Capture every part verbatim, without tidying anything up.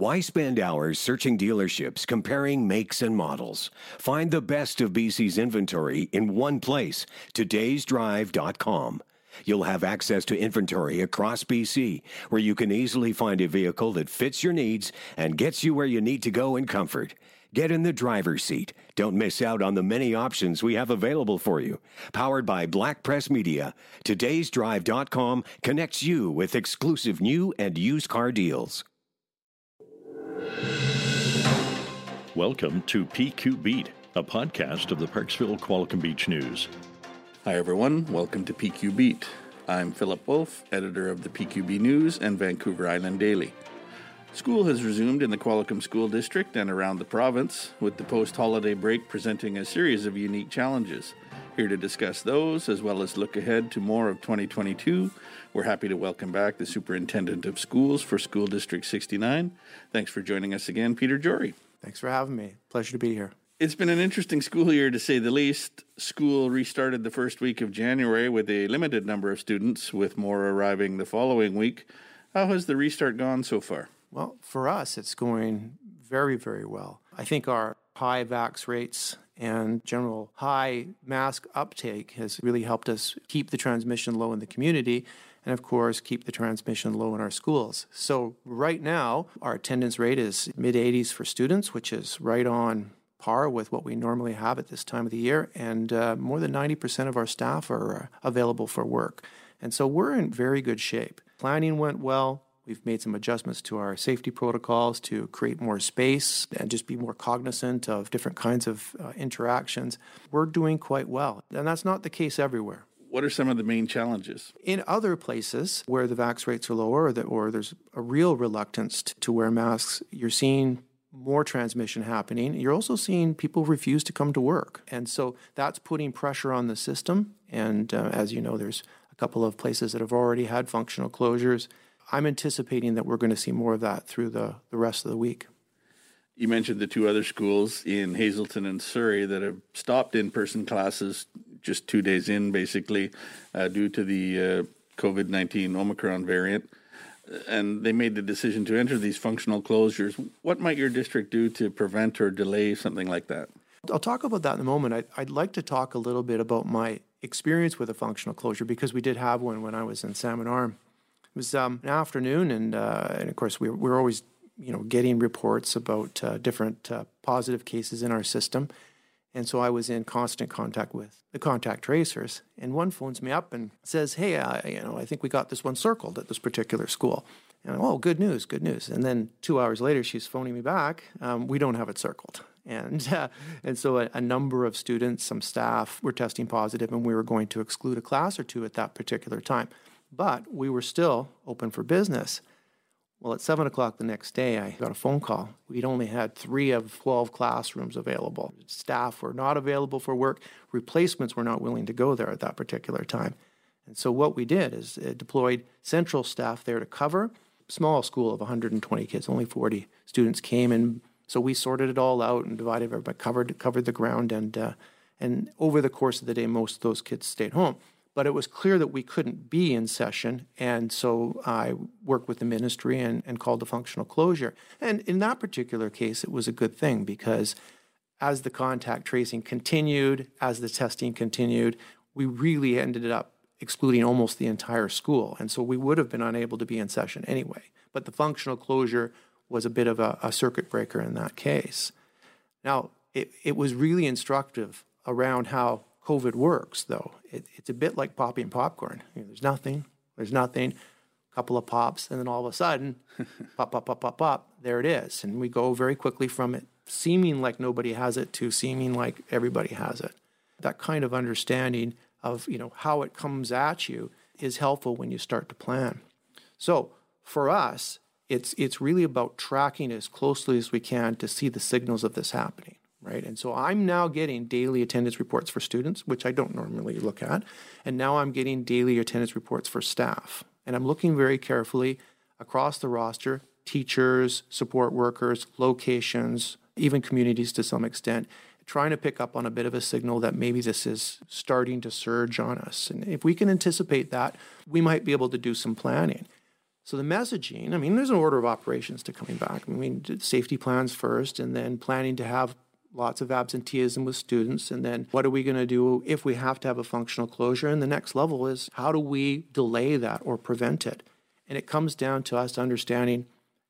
Why spend hours searching dealerships, comparing makes and models? Find the best of B C's inventory in one place, todays drive dot com. You'll have access to inventory across B C, where you can easily find a vehicle that fits your needs and gets you where you need to go in comfort. Get in the driver's seat. Don't miss out on the many options we have available for you. Powered by Black Press Media, todays drive dot com connects you with exclusive new and used car deals. Welcome to P Q Beat, a podcast of the Parksville Qualicum Beach News. Hi everyone, welcome to P Q Beat. I'm Philip Wolfe, editor of the P Q B News and Vancouver Island Daily. School has resumed in the Qualicum School District and around the province, with the post-holiday break presenting a series of unique challenges. Here to discuss those, as well as look ahead to more of twenty twenty-two, we're happy to welcome back the Superintendent of Schools for School District sixty-nine. Thanks for joining us again, Peter Jory. Thanks for having me. Pleasure to be here. It's been an interesting school year, to say the least. School restarted the first week of January with a limited number of students, with more arriving the following week. How has the restart gone so far? Well, for us, it's going very, very well. I think our high vax rates and general high mask uptake has really helped us keep the transmission low in the community and, of course, keep the transmission low in our schools. So right now, our attendance rate is mid eighties for students, which is right on par with what we normally have at this time of the year. And uh, more than ninety percent of our staff are uh, available for work. And so we're in very good shape. Planning went well. We've made some adjustments to our safety protocols to create more space and just be more cognizant of different kinds of uh, interactions. We're doing quite well, and that's not the case everywhere. What are some of the main challenges? In other places where the vax rates are lower or, that, or there's a real reluctance to, to wear masks, you're seeing more transmission happening. You're also seeing people refuse to come to work. And so that's putting pressure on the system. And uh, as you know, there's a couple of places that have already had functional closures. I'm anticipating that we're going to see more of that through the, the rest of the week. You mentioned the two other schools in Hazleton and Surrey that have stopped in-person classes just two days in, basically, uh, due to the uh, covid nineteen Omicron variant. And they made the decision to enter these functional closures. What might your district do to prevent or delay something like that? I'll talk about that in a moment. I'd, I'd like to talk a little bit about my experience with a functional closure, because we did have one when I was in Salmon Arm. It was um, an afternoon, and uh, and of course, we, we're always, you know, getting reports about uh, different uh, positive cases in our system. And so I was in constant contact with the contact tracers, and one phones me up and says, hey, I, you know, I think we got this one circled at this particular school. And I'm, oh, good news, good news. And then two hours later, she's phoning me back, um, we don't have it circled. And uh, and so a, a number of students, some staff were testing positive, and we were going to exclude a class or two at that particular time. But we were still open for business. Well, at seven o'clock the next day, I got a phone call. We'd only had three of twelve classrooms available. Staff were not available for work. Replacements were not willing to go there at that particular time. And so what we did is deployed central staff there to cover. Small school of one hundred twenty kids, only forty students came in. So we sorted it all out and divided everybody, covered, covered the ground. And, uh, and over the course of the day, most of those kids stayed home. But it was clear that we couldn't be in session, and so I worked with the ministry and, and called a functional closure. And in that particular case, it was a good thing, because as the contact tracing continued, as the testing continued, we really ended up excluding almost the entire school. And so we would have been unable to be in session anyway. But the functional closure was a bit of a, a circuit breaker in that case. Now, it, it was really instructive around how COVID works, though. It, it's a bit like popping popcorn. You know, there's nothing, there's nothing, a couple of pops, and then all of a sudden, pop, pop, pop, pop, pop, there it is. And we go very quickly from it seeming like nobody has it to seeming like everybody has it. That kind of understanding of, you know, how it comes at you is helpful when you start to plan. So for us, it's it's really about tracking as closely as we can to see the signals of this happening. Right. And so I'm now getting daily attendance reports for students, which I don't normally look at. And now I'm getting daily attendance reports for staff. And I'm looking very carefully across the roster, teachers, support workers, locations, even communities to some extent, trying to pick up on a bit of a signal that maybe this is starting to surge on us. And if we can anticipate that, we might be able to do some planning. So the messaging, I mean, there's an order of operations to coming back. I mean, safety plans first, and then planning to have lots of absenteeism with students, and then what are we going to do if we have to have a functional closure? And the next level is, how do we delay that or prevent it? And it comes down to us understanding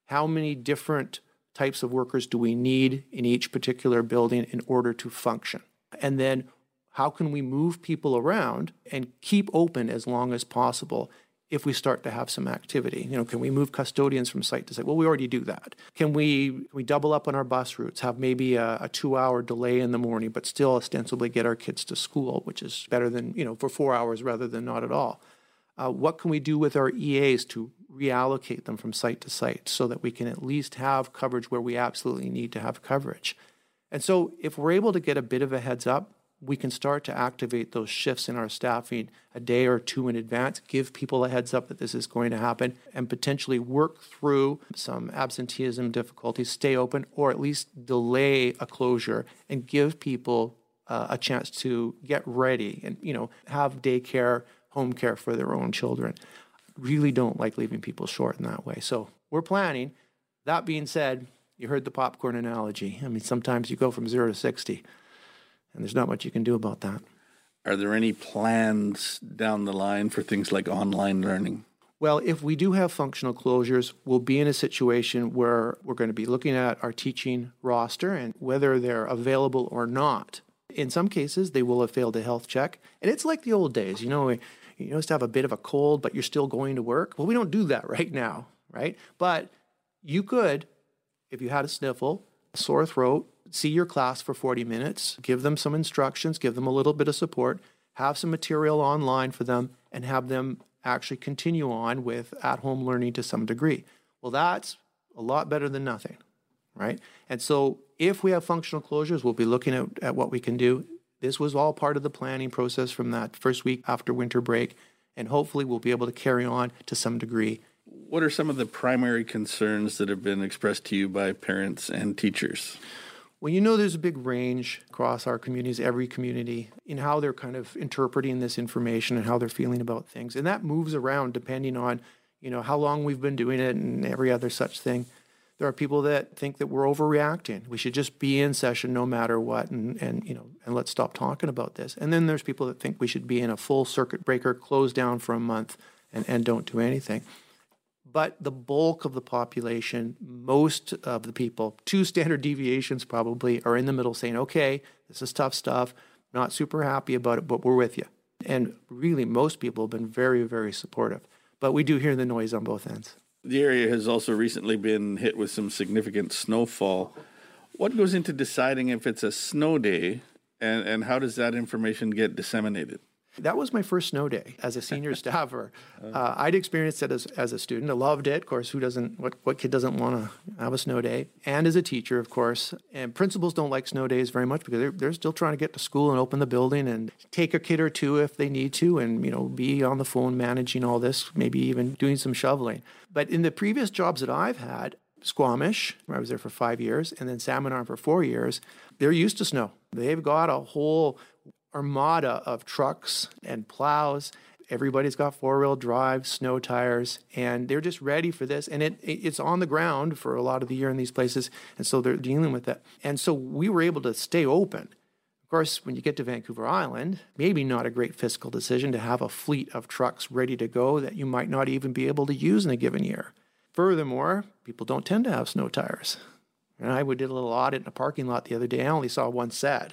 how many different types of workers do we need in each particular building in order to function? And then how can we move people around and keep open as long as possible if we start to have some activity? You know, can we move custodians from site to site? Well, we already do that. Can we, can we double up on our bus routes, have maybe a, a two-hour delay in the morning, but still ostensibly get our kids to school, which is better than, you know, for four hours rather than not at all. Uh, what can we do with our E As to reallocate them from site to site so that we can at least have coverage where we absolutely need to have coverage? And so if we're able to get a bit of a heads up, we can start to activate those shifts in our staffing a day or two in advance, give people a heads up that this is going to happen, and potentially work through some absenteeism difficulties, stay open, or at least delay a closure and give people uh, a chance to get ready and, you know, have daycare, home care for their own children. Really don't like leaving people short in that way. So we're planning. That being said, you heard the popcorn analogy. I mean, sometimes you go from zero to sixty. And there's not much you can do about that. Are there any plans down the line for things like online learning? Well, if we do have functional closures, we'll be in a situation where we're going to be looking at our teaching roster and whether they're available or not. In some cases, they will have failed a health check. And it's like the old days, you know, you used to have a bit of a cold, but you're still going to work. Well, we don't do that right now, right? But you could, if you had a sniffle, a sore throat, see your class for forty minutes, give them some instructions, give them a little bit of support, have some material online for them, and have them actually continue on with at-home learning to some degree. Well, that's a lot better than nothing, right? And so if we have functional closures, we'll be looking at, at what we can do. This was all part of the planning process from that first week after winter break, and hopefully we'll be able to carry on to some degree. What are some of the primary concerns that have been expressed to you by parents and teachers? Well, you know, there's a big range across our communities, every community, in how they're kind of interpreting this information and how they're feeling about things. And that moves around depending on, you know, how long we've been doing it and every other such thing. There are people that think that we're overreacting. We should just be in session no matter what and, and you know, and let's stop talking about this. And then there's people that think we should be in a full circuit breaker, closed down for a month and, and don't do anything. But the bulk of the population, most of the people, two standard deviations probably, are in the middle saying, okay, this is tough stuff, not super happy about it, but we're with you. And really, most people have been very, very supportive. But we do hear the noise on both ends. The area has also recently been hit with some significant snowfall. What goes into deciding if it's a snow day, and, and how does that information get disseminated? That was my first snow day as a senior staffer. Uh, I'd experienced it as, as a student. I loved it. Of course, who doesn't, what, what kid doesn't want to have a snow day? And as a teacher, of course. And principals don't like snow days very much because they're, they're still trying to get to school and open the building and take a kid or two if they need to and, you know, be on the phone managing all this, maybe even doing some shoveling. But in the previous jobs that I've had, Squamish, where I was there for five years, and then Salmon Arm for four years, they're used to snow. They've got a whole armada of trucks and plows. Everybody's got four-wheel drive, snow tires, and they're just ready for this. And it, it it's on the ground for a lot of the year in these places, and so they're dealing with that. And so we were able to stay open. Of course, when you get to Vancouver Island, maybe not a great fiscal decision to have a fleet of trucks ready to go that you might not even be able to use in a given year. Furthermore, people don't tend to have snow tires. And I did a little audit in a parking lot the other day. I only saw one set.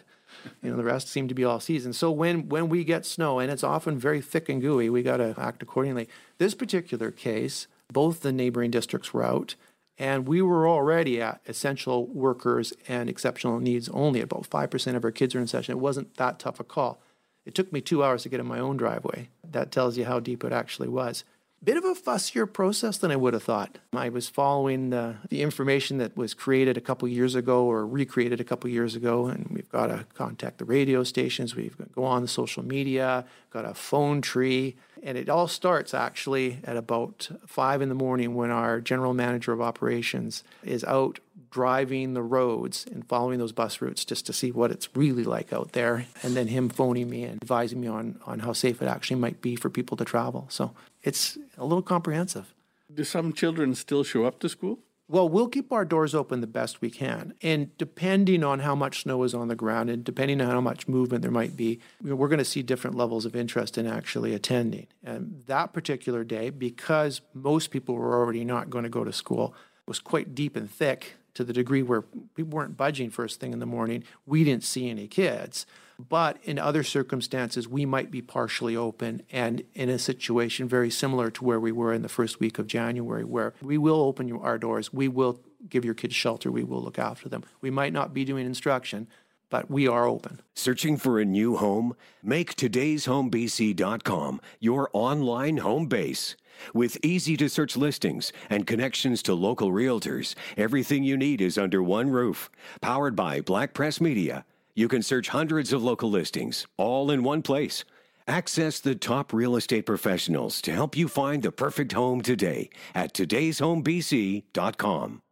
You know, the rest seem to be all season. So when, when we get snow, and it's often very thick and gooey, we got to act accordingly. This particular case, both the neighboring districts were out, and we were already at essential workers and exceptional needs only. About five percent of our kids are in session. It wasn't that tough a call. It took me two hours to get in my own driveway. That tells you how deep it actually was. Bit of a fussier process than I would have thought. I was following the, the information that was created a couple years ago or recreated a couple years ago, and we've got to contact the radio stations, we've got to go on the social media, got a phone tree, and it all starts actually at about five in the morning when our general manager of operations is out driving the roads and following those bus routes just to see what it's really like out there, and then him phoning me and advising me on, on how safe it actually might be for people to travel. So it's a little comprehensive. Do some children still show up to school? Well, we'll keep our doors open the best we can. And depending on how much snow is on the ground and depending on how much movement there might be, we're going to see different levels of interest in actually attending. And that particular day, because most people were already not going to go to school, was quite deep and thick to the degree where people weren't budging first thing in the morning. We didn't see any kids. But in other circumstances, we might be partially open and in a situation very similar to where we were in the first week of January, where we will open our doors, we will give your kids shelter, we will look after them. We might not be doing instruction, but we are open. Searching for a new home? Make todays home b c dot com your online home base. With easy-to-search listings and connections to local realtors, everything you need is under one roof. Powered by Black Press Media, you can search hundreds of local listings, all in one place. Access the top real estate professionals to help you find the perfect home today at todays home b c dot com.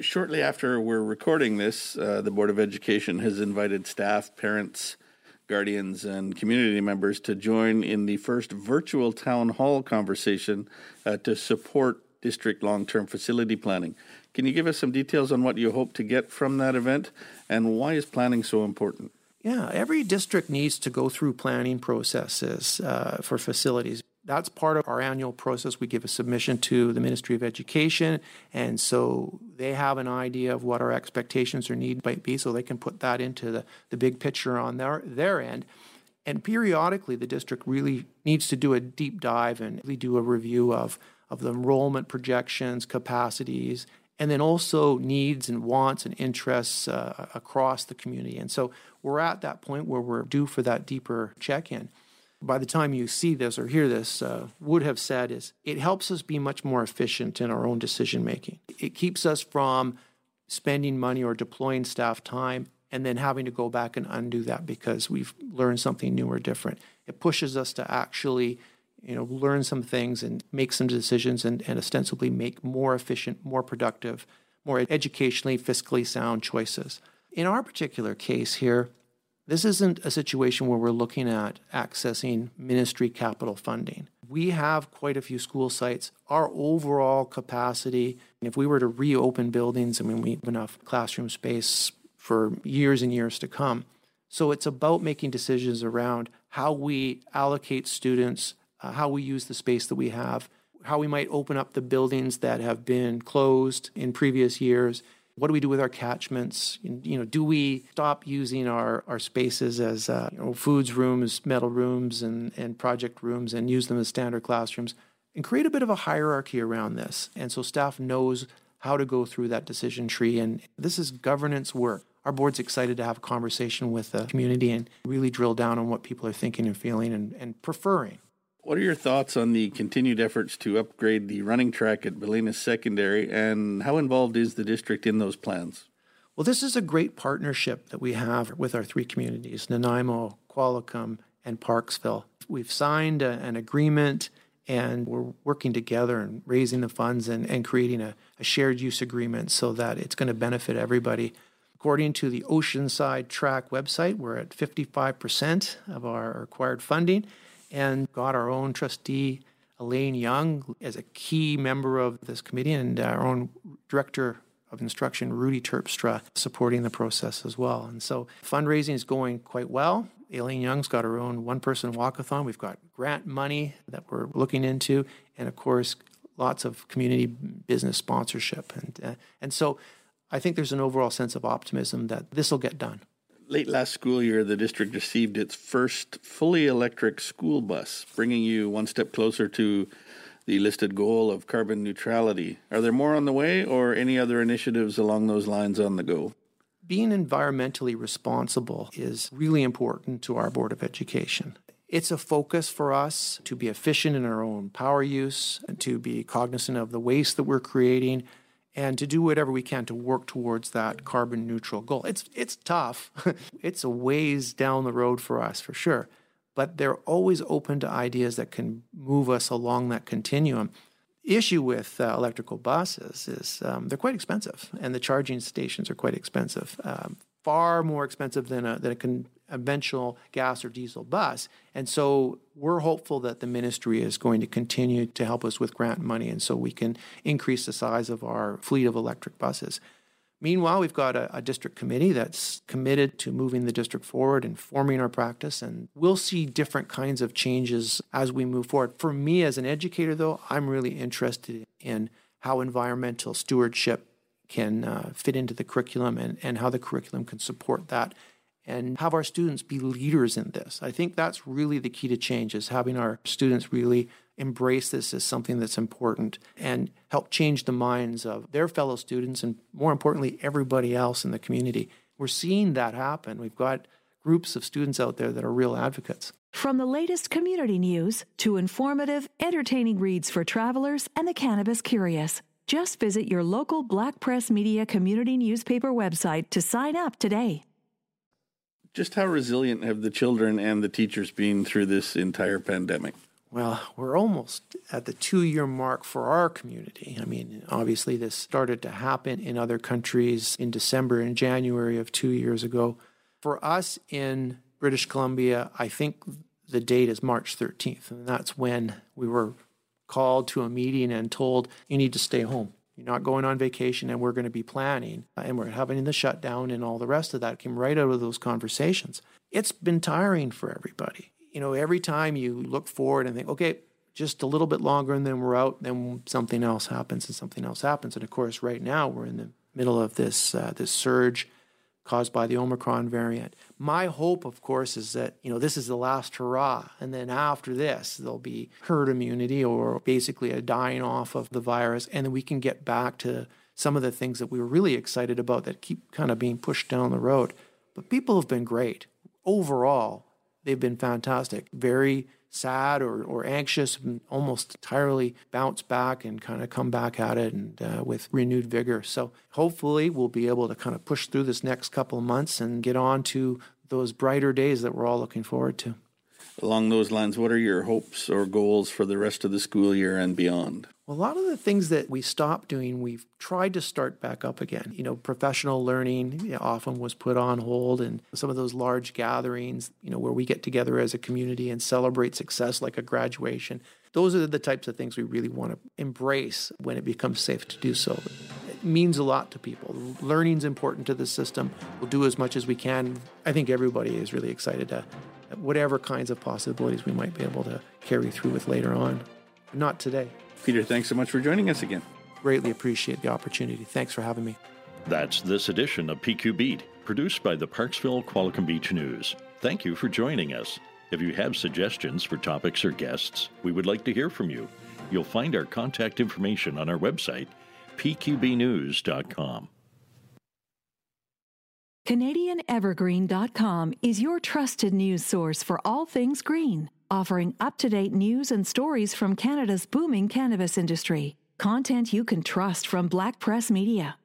Shortly after we're recording this, uh, the Board of Education has invited staff, parents, guardians and community members to join in the first virtual town hall conversation uh, to support district long-term facility planning. Can you give us some details on what you hope to get from that event and why is planning so important? Yeah, every district needs to go through planning processes uh, for facilities. That's part of our annual process. We give a submission to the Ministry of Education, and so they have an idea of what our expectations or need might be, so they can put that into the, the big picture on their, their end. And periodically, the district really needs to do a deep dive and really do a review of, of the enrollment projections, capacities, and then also needs and wants and interests uh, across the community. And so we're at that point where we're due for that deeper check-in. By the time you see this or hear this, uh, would have said is it helps us be much more efficient in our own decision-making. It keeps us from spending money or deploying staff time and then having to go back and undo that because we've learned something new or different. It pushes us to actually, you know, learn some things and make some decisions and, and ostensibly make more efficient, more productive, more educationally, fiscally sound choices. In our particular case here, this isn't a situation where we're looking at accessing ministry capital funding. We have quite a few school sites. Our overall capacity, if we were to reopen buildings, I mean, we have enough classroom space for years and years to come. So it's about making decisions around how we allocate students, uh, how we use the space that we have, how we might open up the buildings that have been closed in previous years. What do we do with our catchments? You know, do we stop using our, our spaces as uh, you know, foods rooms, metal rooms, and, and project rooms and use them as standard classrooms and create a bit of a hierarchy around this? And so staff knows how to go through that decision tree. And this is governance work. Our board's excited to have a conversation with the community and really drill down on what people are thinking and feeling and, and preferring. What are your thoughts on the continued efforts to upgrade the running track at Bellina Secondary, and how involved is the district in those plans? Well, this is a great partnership that we have with our three communities, Nanaimo, Qualicum, and Parksville. We've signed a, an agreement, and we're working together and raising the funds and, and creating a, a shared use agreement so that it's going to benefit everybody. According to the Oceanside Track website, we're at fifty-five percent of our acquired funding, and got our own trustee, Elaine Young, as a key member of this committee, and our own director of instruction, Rudy Terpstra, supporting the process as well. And so fundraising is going quite well. Elaine Young's got her own one-person walkathon. We've got grant money that we're looking into, and of course, lots of community business sponsorship. And uh, and so I think there's an overall sense of optimism that this will get done. Late last school year, the district received its first fully electric school bus, bringing you one step closer to the listed goal of carbon neutrality. Are there more on the way or any other initiatives along those lines on the go? Being environmentally responsible is really important to our Board of Education. It's a focus for us to be efficient in our own power use, and to be cognizant of the waste that we're creating, and to do whatever we can to work towards that carbon neutral goal. It's it's tough. It's a ways down the road for us, for sure. But they're always open to ideas that can move us along that continuum. The issue with uh, electrical buses is um, they're quite expensive, and the charging stations are quite expensive. Um, far more expensive than a, than a conventional gas or diesel bus. And so we're hopeful that the ministry is going to continue to help us with grant money, and so we can increase the size of our fleet of electric buses. Meanwhile, we've got a, a district committee that's committed to moving the district forward and forming our practice, and we'll see different kinds of changes as we move forward. For me as an educator, though, I'm really interested in how environmental stewardship can uh, fit into the curriculum, and, and how the curriculum can support that and have our students be leaders in this. I think that's really the key to change, is having our students really embrace this as something that's important and help change the minds of their fellow students and, more importantly, everybody else in the community. We're seeing that happen. We've got groups of students out there that are real advocates. From the latest community news to informative, entertaining reads for travelers and the cannabis curious, just visit your local Black Press Media community newspaper website to sign up today. Just how resilient have the children and the teachers been through this entire pandemic? Well, we're almost at the two-year mark for our community. I mean, obviously this started to happen in other countries in December and January of two years ago. For us in British Columbia, I think the date is March thirteenth, and that's when we were called to a meeting and told, you need to stay home. You're not going on vacation, and we're going to be planning, and we're having the shutdown and all the rest of that. It came right out of those conversations. It's been tiring for everybody. You know, every time you look forward and think, okay, just a little bit longer and then we're out, then something else happens and something else happens. And of course, right now we're in the middle of this uh, this surge caused by the Omicron variant. My hope, of course, is that, you know, this is the last hurrah. And then after this, there'll be herd immunity, or basically a dying off of the virus. And then we can get back to some of the things that we were really excited about that keep kind of being pushed down the road. But people have been great. Overall, they've been fantastic. Very sad or, or anxious, and almost entirely bounce back and kind of come back at it, and uh, with renewed vigor. So hopefully we'll be able to kind of push through this next couple of months and get on to those brighter days that we're all looking forward to. Along those lines, what are your hopes or goals for the rest of the school year and beyond? Well, a lot of the things that we stopped doing, we've tried to start back up again. You know, professional learning, you know, often was put on hold, and some of those large gatherings, you know, where we get together as a community and celebrate success like a graduation. Those are the types of things we really want to embrace when it becomes safe to do so. It means a lot to people. Learning's important to the system. We'll do as much as we can. I think everybody is really excited to whatever kinds of possibilities we might be able to carry through with later on. But not today. Peter, thanks so much for joining us again. Greatly appreciate the opportunity. Thanks for having me. That's this edition of P Q Beat, produced by the Parksville Qualicum Beach News. Thank you for joining us. If you have suggestions for topics or guests, we would like to hear from you. You'll find our contact information on our website, p q b news dot com. Canadian Evergreen dot com is your trusted news source for all things green, offering up-to-date news and stories from Canada's booming cannabis industry. Content you can trust from Black Press Media.